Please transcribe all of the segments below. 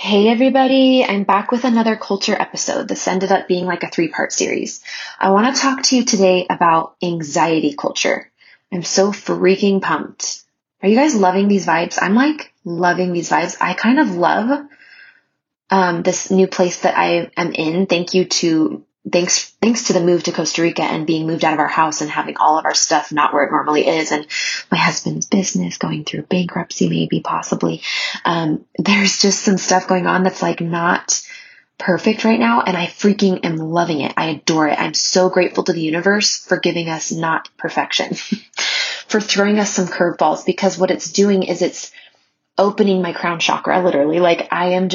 Hey everybody, I'm back with another culture episode. This ended up being like a three-part series. I want to talk to you today about anxiety culture. I'm so freaking pumped. Are you guys loving these vibes? I'm like loving these vibes. I kind of love this new place that I am in. Thanks to the move to Costa Rica and being moved out of our house and having all of our stuff not where it normally is, and my husband's business going through bankruptcy, maybe, possibly. There's just some stuff going on that's like not perfect right now, and I freaking am loving it. I adore it. I'm so grateful to the universe for giving us not perfection, for throwing us some curveballs, because what it's doing is it's opening my crown chakra, literally. Like, I'm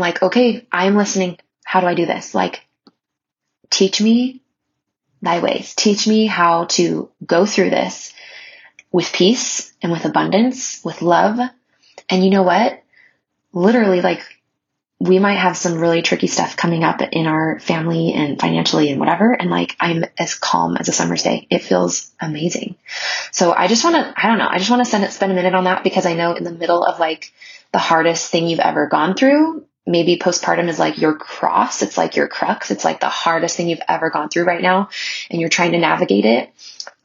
like, okay, I'm listening. How do I do this? Like, teach me thy ways. Teach me how to go through this with peace and with abundance, with love. And you know what? Literally, like, we might have some really tricky stuff coming up in our family and financially and whatever. And like, I'm as calm as a summer's day. It feels amazing. So I just want to spend a minute on that, because I know in the middle of like the hardest thing you've ever gone through, maybe postpartum is like your cross. It's like your crux. It's like the hardest thing you've ever gone through right now, and you're trying to navigate it.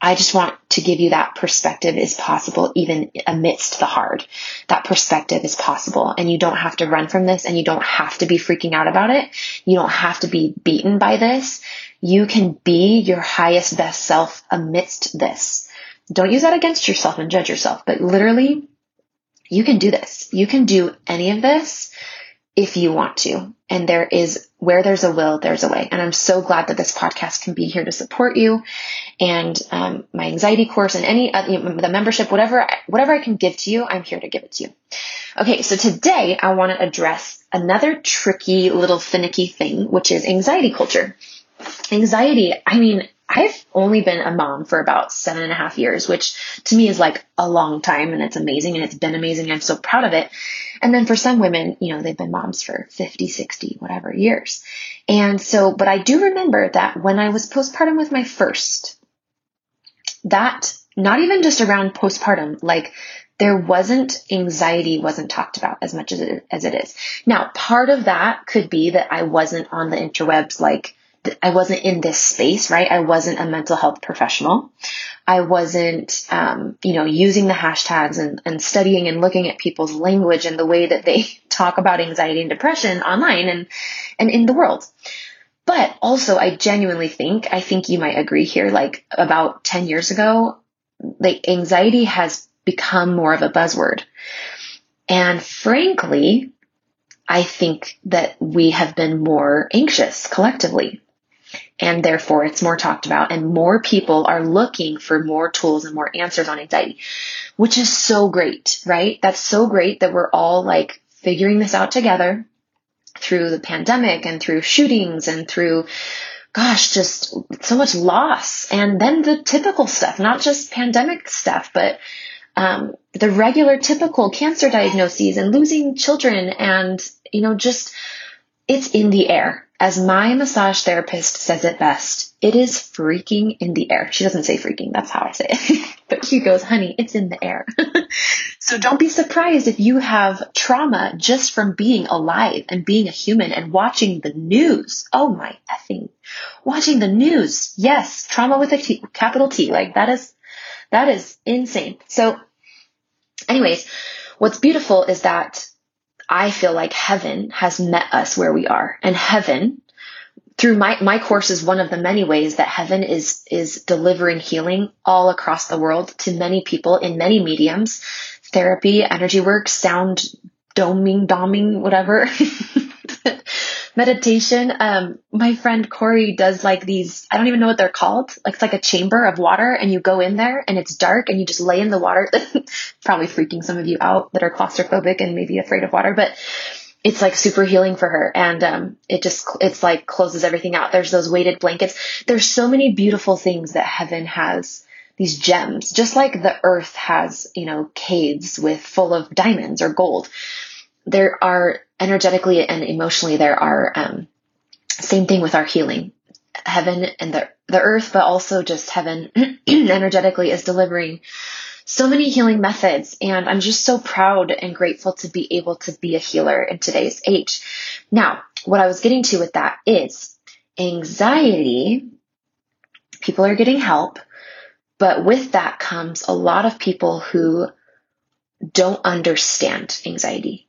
I just want to give you that perspective is possible, even amidst the hard. That perspective is possible, and you don't have to run from this, and you don't have to be freaking out about it. You don't have to be beaten by this. You can be your highest, best self amidst this. Don't use that against yourself and judge yourself, but literally, you can do this. You can do any of this if you want to. And there is, where there's a will, there's a way. And I'm so glad that this podcast can be here to support you, and my anxiety course and any other, the membership, whatever I can give to you, I'm here to give it to you. Okay. So today I want to address another tricky little finicky thing, which is anxiety culture. Anxiety. I mean, I've only been a mom for about 7.5 years, which to me is like a long time, and it's amazing, and it's been amazing. I'm so proud of it. And then for some women, you know, they've been moms for 50, 60, whatever years. And so, but I do remember that when I was postpartum with my first, that not even just around postpartum, like anxiety wasn't talked about as much as it is. Now, part of that could be that I wasn't on the interwebs, like, I wasn't in this space, right? I wasn't a mental health professional. I wasn't, using the hashtags and studying and looking at people's language and the way that they talk about anxiety and depression online and in the world. But also, I genuinely think, I think you might agree here, like about 10 years ago, like anxiety has become more of a buzzword. And frankly, I think that we have been more anxious collectively, and therefore it's more talked about, and more people are looking for more tools and more answers on anxiety, which is so great, right? That's so great that we're all like figuring this out together through the pandemic and through shootings and through, gosh, just so much loss. And then the typical stuff, not just pandemic stuff, but the regular typical cancer diagnoses and losing children, and, you know, just it's in the air. As my massage therapist says it best, it is freaking in the air. She doesn't say freaking, that's how I say it, but she goes, honey, it's in the air. So don't be surprised if you have trauma just from being alive and being a human and watching the news. Oh my effing, watching the news. Yes. Trauma with a capital T, like that is insane. So Anyways, what's beautiful is that I feel like heaven has met us where we are, and heaven through my course is one of the many ways that heaven is delivering healing all across the world to many people in many mediums, therapy, energy work, sound, doming, whatever, meditation. My friend Corey does like these, I don't even know what they're called. Like it's like a chamber of water and you go in there and it's dark and you just lay in the water, probably freaking some of you out that are claustrophobic and maybe afraid of water, but it's like super healing for her. And, it's like closes everything out. There's those weighted blankets. There's so many beautiful things that heaven has, these gems, just like the earth has, you know, caves with full of diamonds or gold. There are energetically and emotionally, there are, same thing with our healing, heaven and the earth, but also just heaven energetically is delivering so many healing methods. And I'm just so proud and grateful to be able to be a healer in today's age. Now, what I was getting to with that is anxiety. People are getting help, but with that comes a lot of people who don't understand anxiety.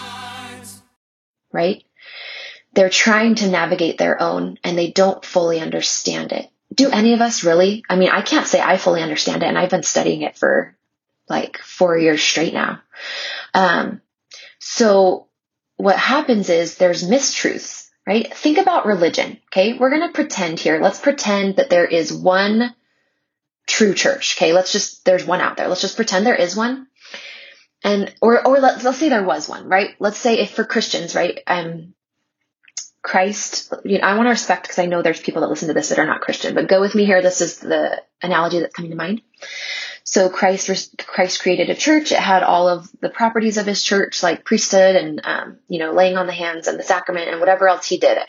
Right? They're trying to navigate their own and they don't fully understand it. Do any of us really? I mean, I can't say I fully understand it, and I've been studying it for like 4 years straight now. So what happens is there's mistruths, right? Think about religion. Okay. We're going to pretend here. Let's pretend that there is one true church. Okay. There's one out there. Let's just pretend there is one. And, or let's say there was one, right? Let's say if for Christians, right? Christ, you know, I want to respect, because I know there's people that listen to this that are not Christian, but go with me here. This is the analogy that's coming to mind. So Christ created a church. It had all of the properties of his church, like priesthood and, you know, laying on the hands and the sacrament and whatever else he did.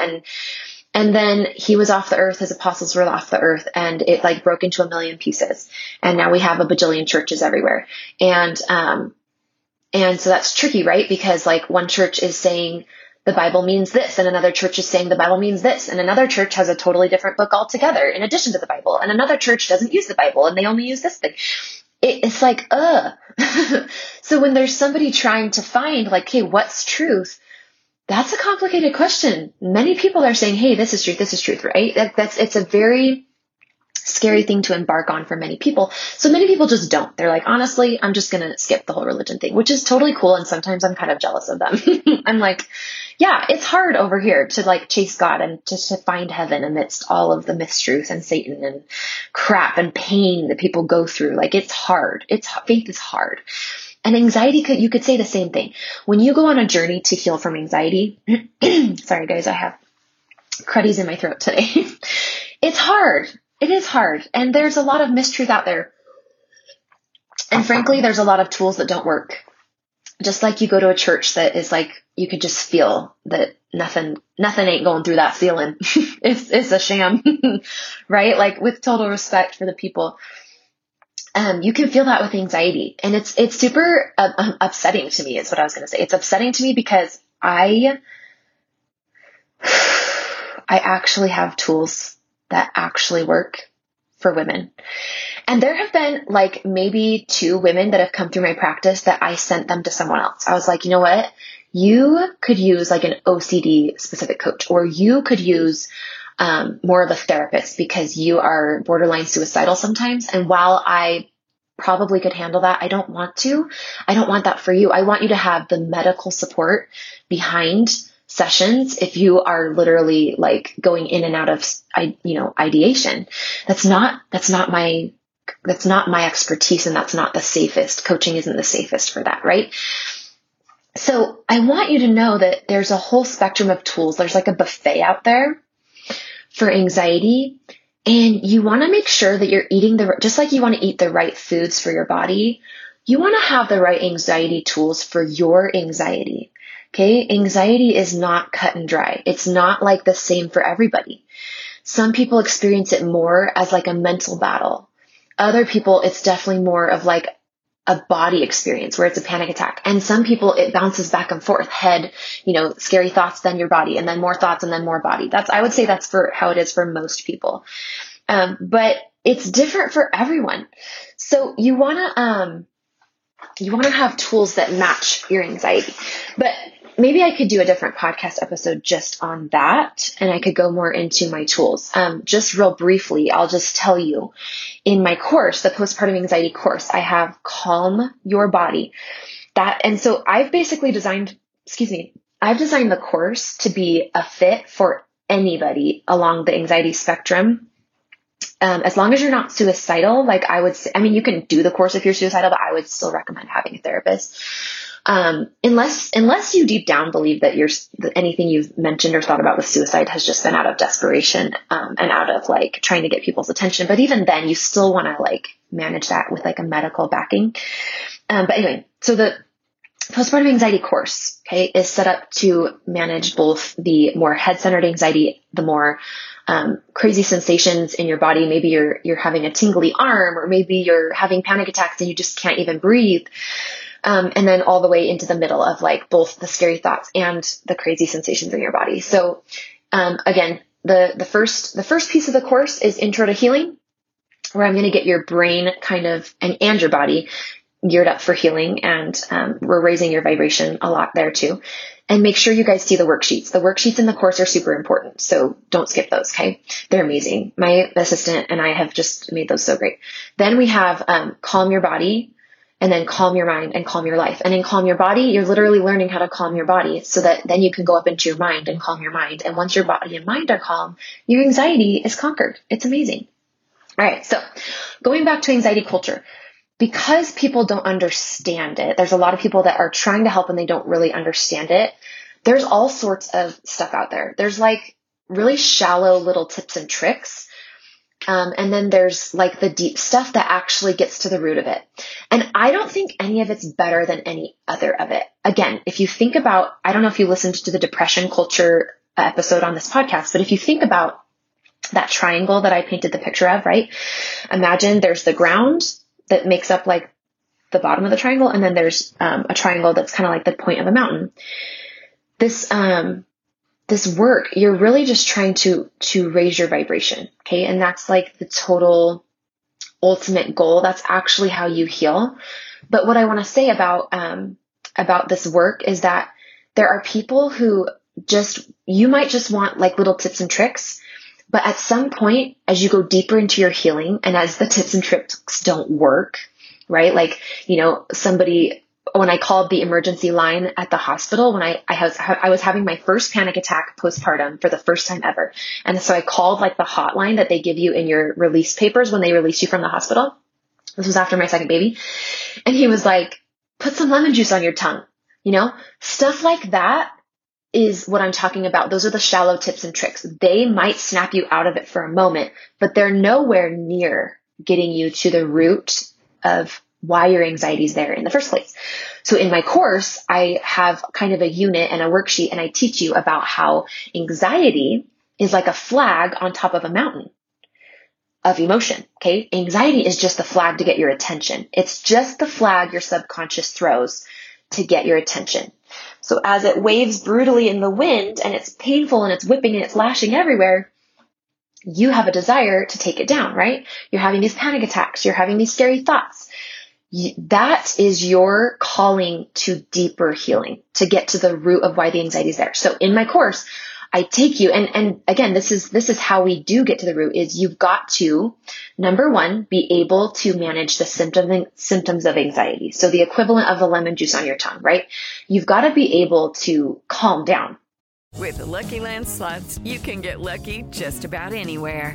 And then he was off the earth, his apostles were off the earth, and it like broke into a million pieces. And now we have a bajillion churches everywhere. And so that's tricky, right? Because like one church is saying the Bible means this, and another church is saying the Bible means this, and another church has a totally different book altogether in addition to the Bible, and another church doesn't use the Bible and they only use this thing. It's like, So when there's somebody trying to find like, hey, what's truth? That's a complicated question. Many people are saying, hey, this is truth, right? It's a very scary thing to embark on for many people. So many people just don't. They're like, honestly, I'm just going to skip the whole religion thing, which is totally cool. And sometimes I'm kind of jealous of them. I'm like, yeah, it's hard over here to like chase God and just to find heaven amidst all of the mistruth and Satan and crap and pain that people go through. Like it's hard. Faith is hard. And anxiety you could say the same thing. When you go on a journey to heal from anxiety, sorry guys, I have cruddies in my throat today. It's hard. It is hard. And there's a lot of mistruth out there. And frankly, there's a lot of tools that don't work. Just like you go to a church that is like, you could just feel that nothing ain't going through that ceiling. It's a sham, right? Like with total respect for the people. You can feel that with anxiety, and it's super upsetting to me is what I was going to say. It's upsetting to me because I actually have tools that actually work for women. And there have been like maybe 2 women that have come through my practice that I sent them to someone else. I was like, you know what? You could use like an OCD specific coach, or you could use more of a therapist because you are borderline suicidal sometimes. And while I probably could handle that, I don't want that for you. I want you to have the medical support behind sessions if you are literally like going in and out of, you know, ideation. That's not my expertise, and that's not the safest. Coaching isn't the safest for that, right? So I want you to know that there's a whole spectrum of tools. There's like a buffet out there for anxiety, and you want to make sure that you're eating just like you want to eat the right foods for your body. You want to have the right anxiety tools for your anxiety. Okay. Anxiety is not cut and dry. It's not like the same for everybody. Some people experience it more as like a mental battle. Other people, it's definitely more of like a body experience where it's a panic attack. And some people, it bounces back and forth, head, scary thoughts, then your body, and then more thoughts, and then more body. I would say that's for how it is for most people. But it's different for everyone. So you want to have tools that match your anxiety, but maybe I could do a different podcast episode just on that. And I could go more into my tools. Just real briefly, I'll just tell you in my course, the Postpartum Anxiety course, I have Calm Your Body. And so I've designed the course to be a fit for anybody along the anxiety spectrum. As long as you're not suicidal, you can do the course if you're suicidal, but I would still recommend having a therapist. Unless you deep down believe that anything you've mentioned or thought about with suicide has just been out of desperation, and out of trying to get people's attention. But even then you still want to manage that with a medical backing. But anyway, so the Postpartum Anxiety course, okay, is set up to manage both the more head-centered anxiety, the more crazy sensations in your body. Maybe you're having a tingly arm, or maybe you're having panic attacks and you just can't even breathe. And then all the way into the middle of both the scary thoughts and the crazy sensations in your body. So, again, the first piece of the course is Intro to Healing, where I'm going to get your brain and your body geared up for healing. And, we're raising your vibration a lot there too. And make sure you guys see the worksheets. The worksheets in the course are super important. So don't skip those. Okay. They're amazing. My assistant and I have just made those so great. Then we have, Calm Your Body, and then Calm Your Mind, and Calm Your Life. And in Calm Your Body, you're literally learning how to calm your body so that then you can go up into your mind and calm your mind. And once your body and mind are calm, your anxiety is conquered. It's amazing. All right. So going back to anxiety culture, because people don't understand it, there's a lot of people that are trying to help and they don't really understand it. There's all sorts of stuff out there. There's really shallow little tips and tricks. And then there's the deep stuff that actually gets to the root of it. And I don't think any of it's better than any other of it. Again, if you think about, I don't know if you listened to the depression culture episode on this podcast, but if you think about that triangle that I painted the picture of, right? Imagine there's the ground that makes up the bottom of the triangle. And then there's a triangle that's the point of a mountain. This work, you're really just trying to raise your vibration. Okay. And that's the total ultimate goal. That's actually how you heal. But what I want to say about this work is that there are people who you might just want little tips and tricks, but at some point, as you go deeper into your healing and as the tips and tricks don't work, right? Somebody, when I called the emergency line at the hospital, when I was having my first panic attack postpartum for the first time ever. And so I called the hotline that they give you in your release papers when they release you from the hospital. This was after my second baby. And he was put some lemon juice on your tongue, stuff like that is what I'm talking about. Those are the shallow tips and tricks. They might snap you out of it for a moment, but they're nowhere near getting you to the root of why your anxiety is there in the first place. So in my course, I have a unit and a worksheet, and I teach you about how anxiety is like a flag on top of a mountain of emotion. Okay. Anxiety is just the flag to get your attention. It's just the flag your subconscious throws to get your attention. So as it waves brutally in the wind and it's painful and it's whipping and it's lashing everywhere, you have a desire to take it down, right? You're having these panic attacks. You're having these scary thoughts. That is your calling to deeper healing, to get to the root of why the anxiety is there. So in my course, I take you, and again, this is how we do get to the root is you've got to, number one, be able to manage the symptoms of anxiety. So the equivalent of the lemon juice on your tongue, right? You've got to be able to calm down. With the Lucky Land Slots, you can get lucky just about anywhere.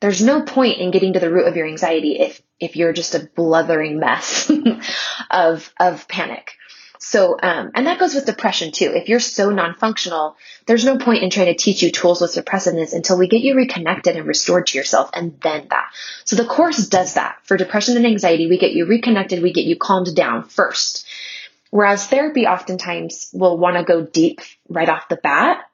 There's no point in getting to the root of your anxiety if you're just a blithering mess of panic. So, and that goes with depression too. If you're so non-functional, there's no point in trying to teach you tools with suppressiveness until we get you reconnected and restored to yourself, and then that. So the course does that. For depression and anxiety, we get you reconnected, we get you calmed down first. Whereas therapy oftentimes will want to go deep right off the bat,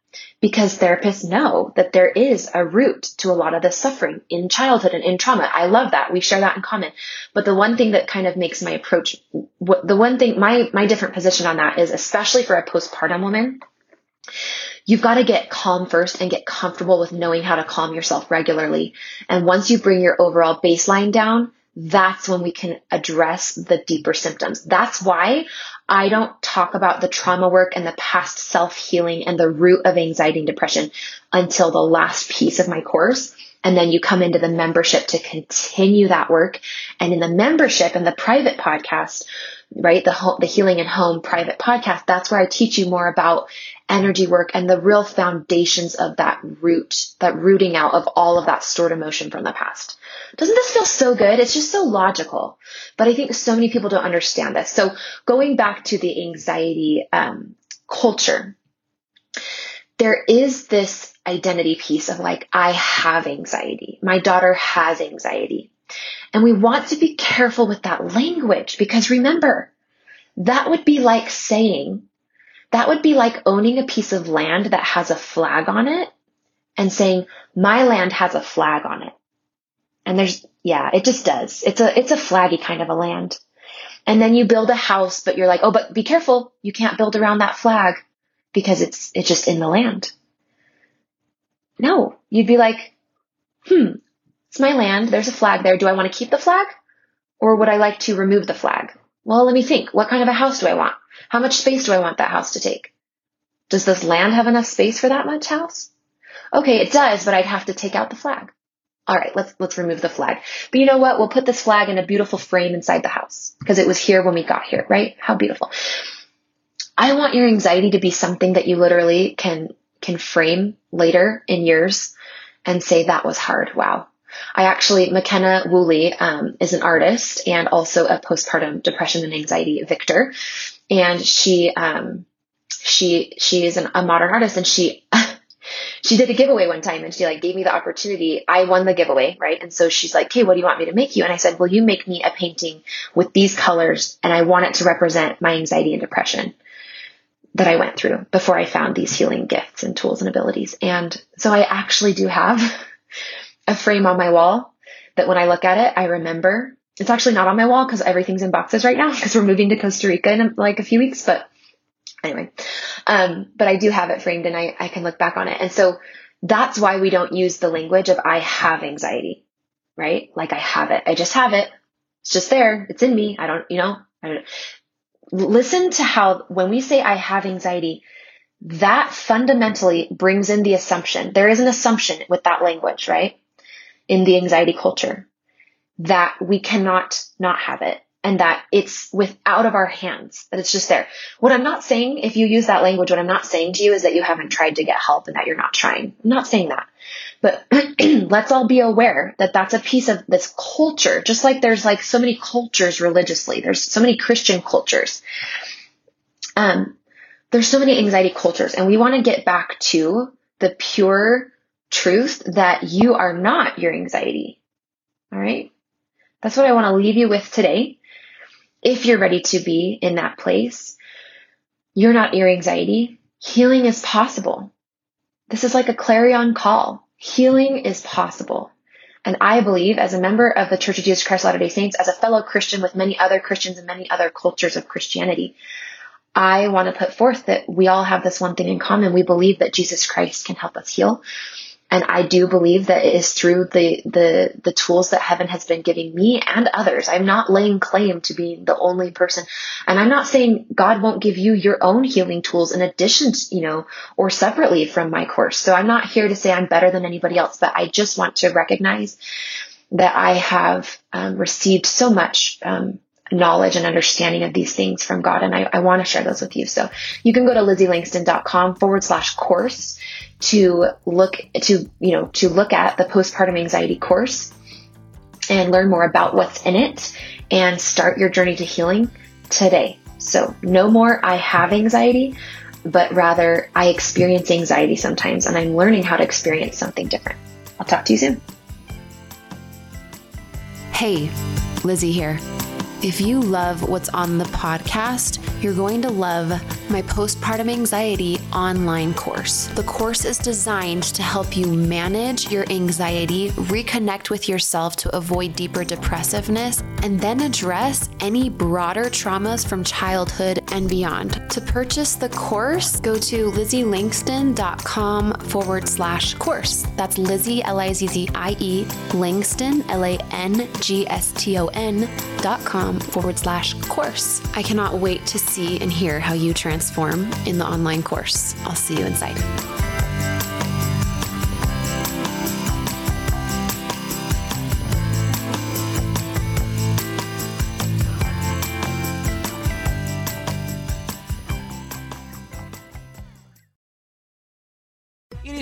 because therapists know that there is a root to a lot of the suffering in childhood and in trauma. I love that. We share that in common. But the one thing that kind of makes my approach, the one thing, my different position on that is, especially for a postpartum woman, you've got to get calm first and get comfortable with knowing how to calm yourself regularly. And once you bring your overall baseline down, that's when we can address the deeper symptoms. That's why I don't talk about the trauma work and the past self-healing and the root of anxiety and depression until the last piece of my course. And then you come into the membership to continue that work. And in the membership and the private podcast, right, the Healing and Home private podcast, that's where I teach you more about energy work and the real foundations of that root, that rooting out of all of that stored emotion from the past. Doesn't this feel so good? It's just so logical. But I think so many people don't understand this. So going back to the anxiety culture, there is this identity piece of like, I have anxiety. My daughter has anxiety. And we want to be careful with that language, because remember, that would be like saying, that would be like owning a piece of land that has a flag on it and saying, my land has a flag on it. And there's, yeah, it just does. It's a flaggy kind of a land. And then you build a house, but you're like, oh, but be careful. You can't build around that flag because it's just in the land. No, you'd be like, it's my land. There's a flag there. Do I want to keep the flag, or would I like to remove the flag? Well, let me think. What kind of a house do I want? How much space do I want that house to take? Does this land have enough space for that much house? Okay, it does, but I'd have to take out the flag. All right, let's remove the flag. But you know what? We'll put this flag in a beautiful frame inside the house because it was here when we got here, right? How beautiful. I want your anxiety to be something that you literally can frame later in years and say, that was hard. Wow. McKenna Woolley is an artist and also a postpartum depression and anxiety victor. And she is a modern artist, and she did a giveaway one time, and she like gave me the opportunity. I won the giveaway, right? And so she's like, hey, what do you want me to make you? And I said, well, you make me a painting with these colors, and I want it to represent my anxiety and depression that I went through before I found these healing gifts and tools and abilities. And so I actually do have a frame on my wall that when I look at it, I remember. It's actually not on my wall because everything's in boxes right now because we're moving to Costa Rica in like a few weeks, but anyway, but I do have it framed, and I can look back on it. And so that's why we don't use the language of I have anxiety, right? Like I have it. I just have it. It's just there. It's in me. I don't know. Listen to how, when we say I have anxiety, that fundamentally brings in the assumption. There is an assumption with that language, right? In the anxiety culture, that we cannot not have it. And that it's out of our hands, that it's just there. What I'm not saying, if you use that language, what I'm not saying to you is that you haven't tried to get help and that you're not trying. I'm not saying that. But let's all be aware that that's a piece of this culture, just like there's like so many cultures religiously. There's so many Christian cultures. There's so many anxiety cultures. And we want to get back to the pure truth that you are not your anxiety. All right? That's what I want to leave you with today. If you're ready to be in that place, you're not your anxiety. Healing is possible. This is like a clarion call. Healing is possible. And I believe, as a member of the Church of Jesus Christ Latter-day Saints, as a fellow Christian with many other Christians and many other cultures of Christianity, I want to put forth that we all have this one thing in common. We believe that Jesus Christ can help us heal. And I do believe that it is through the tools that heaven has been giving me and others. I'm not laying claim to being the only person. And I'm not saying God won't give you your own healing tools in addition to, or separately from my course. So I'm not here to say I'm better than anybody else, but I just want to recognize that I have received so much knowledge and understanding of these things from God. And I want to share those with you. So you can go to LizzieLangston.com/course to look at the postpartum anxiety course and learn more about what's in it and start your journey to healing today. So no more I have anxiety, but rather I experience anxiety sometimes, and I'm learning how to experience something different. I'll talk to you soon. Hey, Lizzie here. If you love what's on the podcast, you're going to love my Postpartum Anxiety online course. The course is designed to help you manage your anxiety, reconnect with yourself to avoid deeper depressiveness, and then address any broader traumas from childhood and beyond. To purchase the course, go to LizzieLangston.com/course. That's Lizzie, Lizzie, Langston, Langston.com/course. I cannot wait to see and hear how you transform in the online course. I'll see you inside.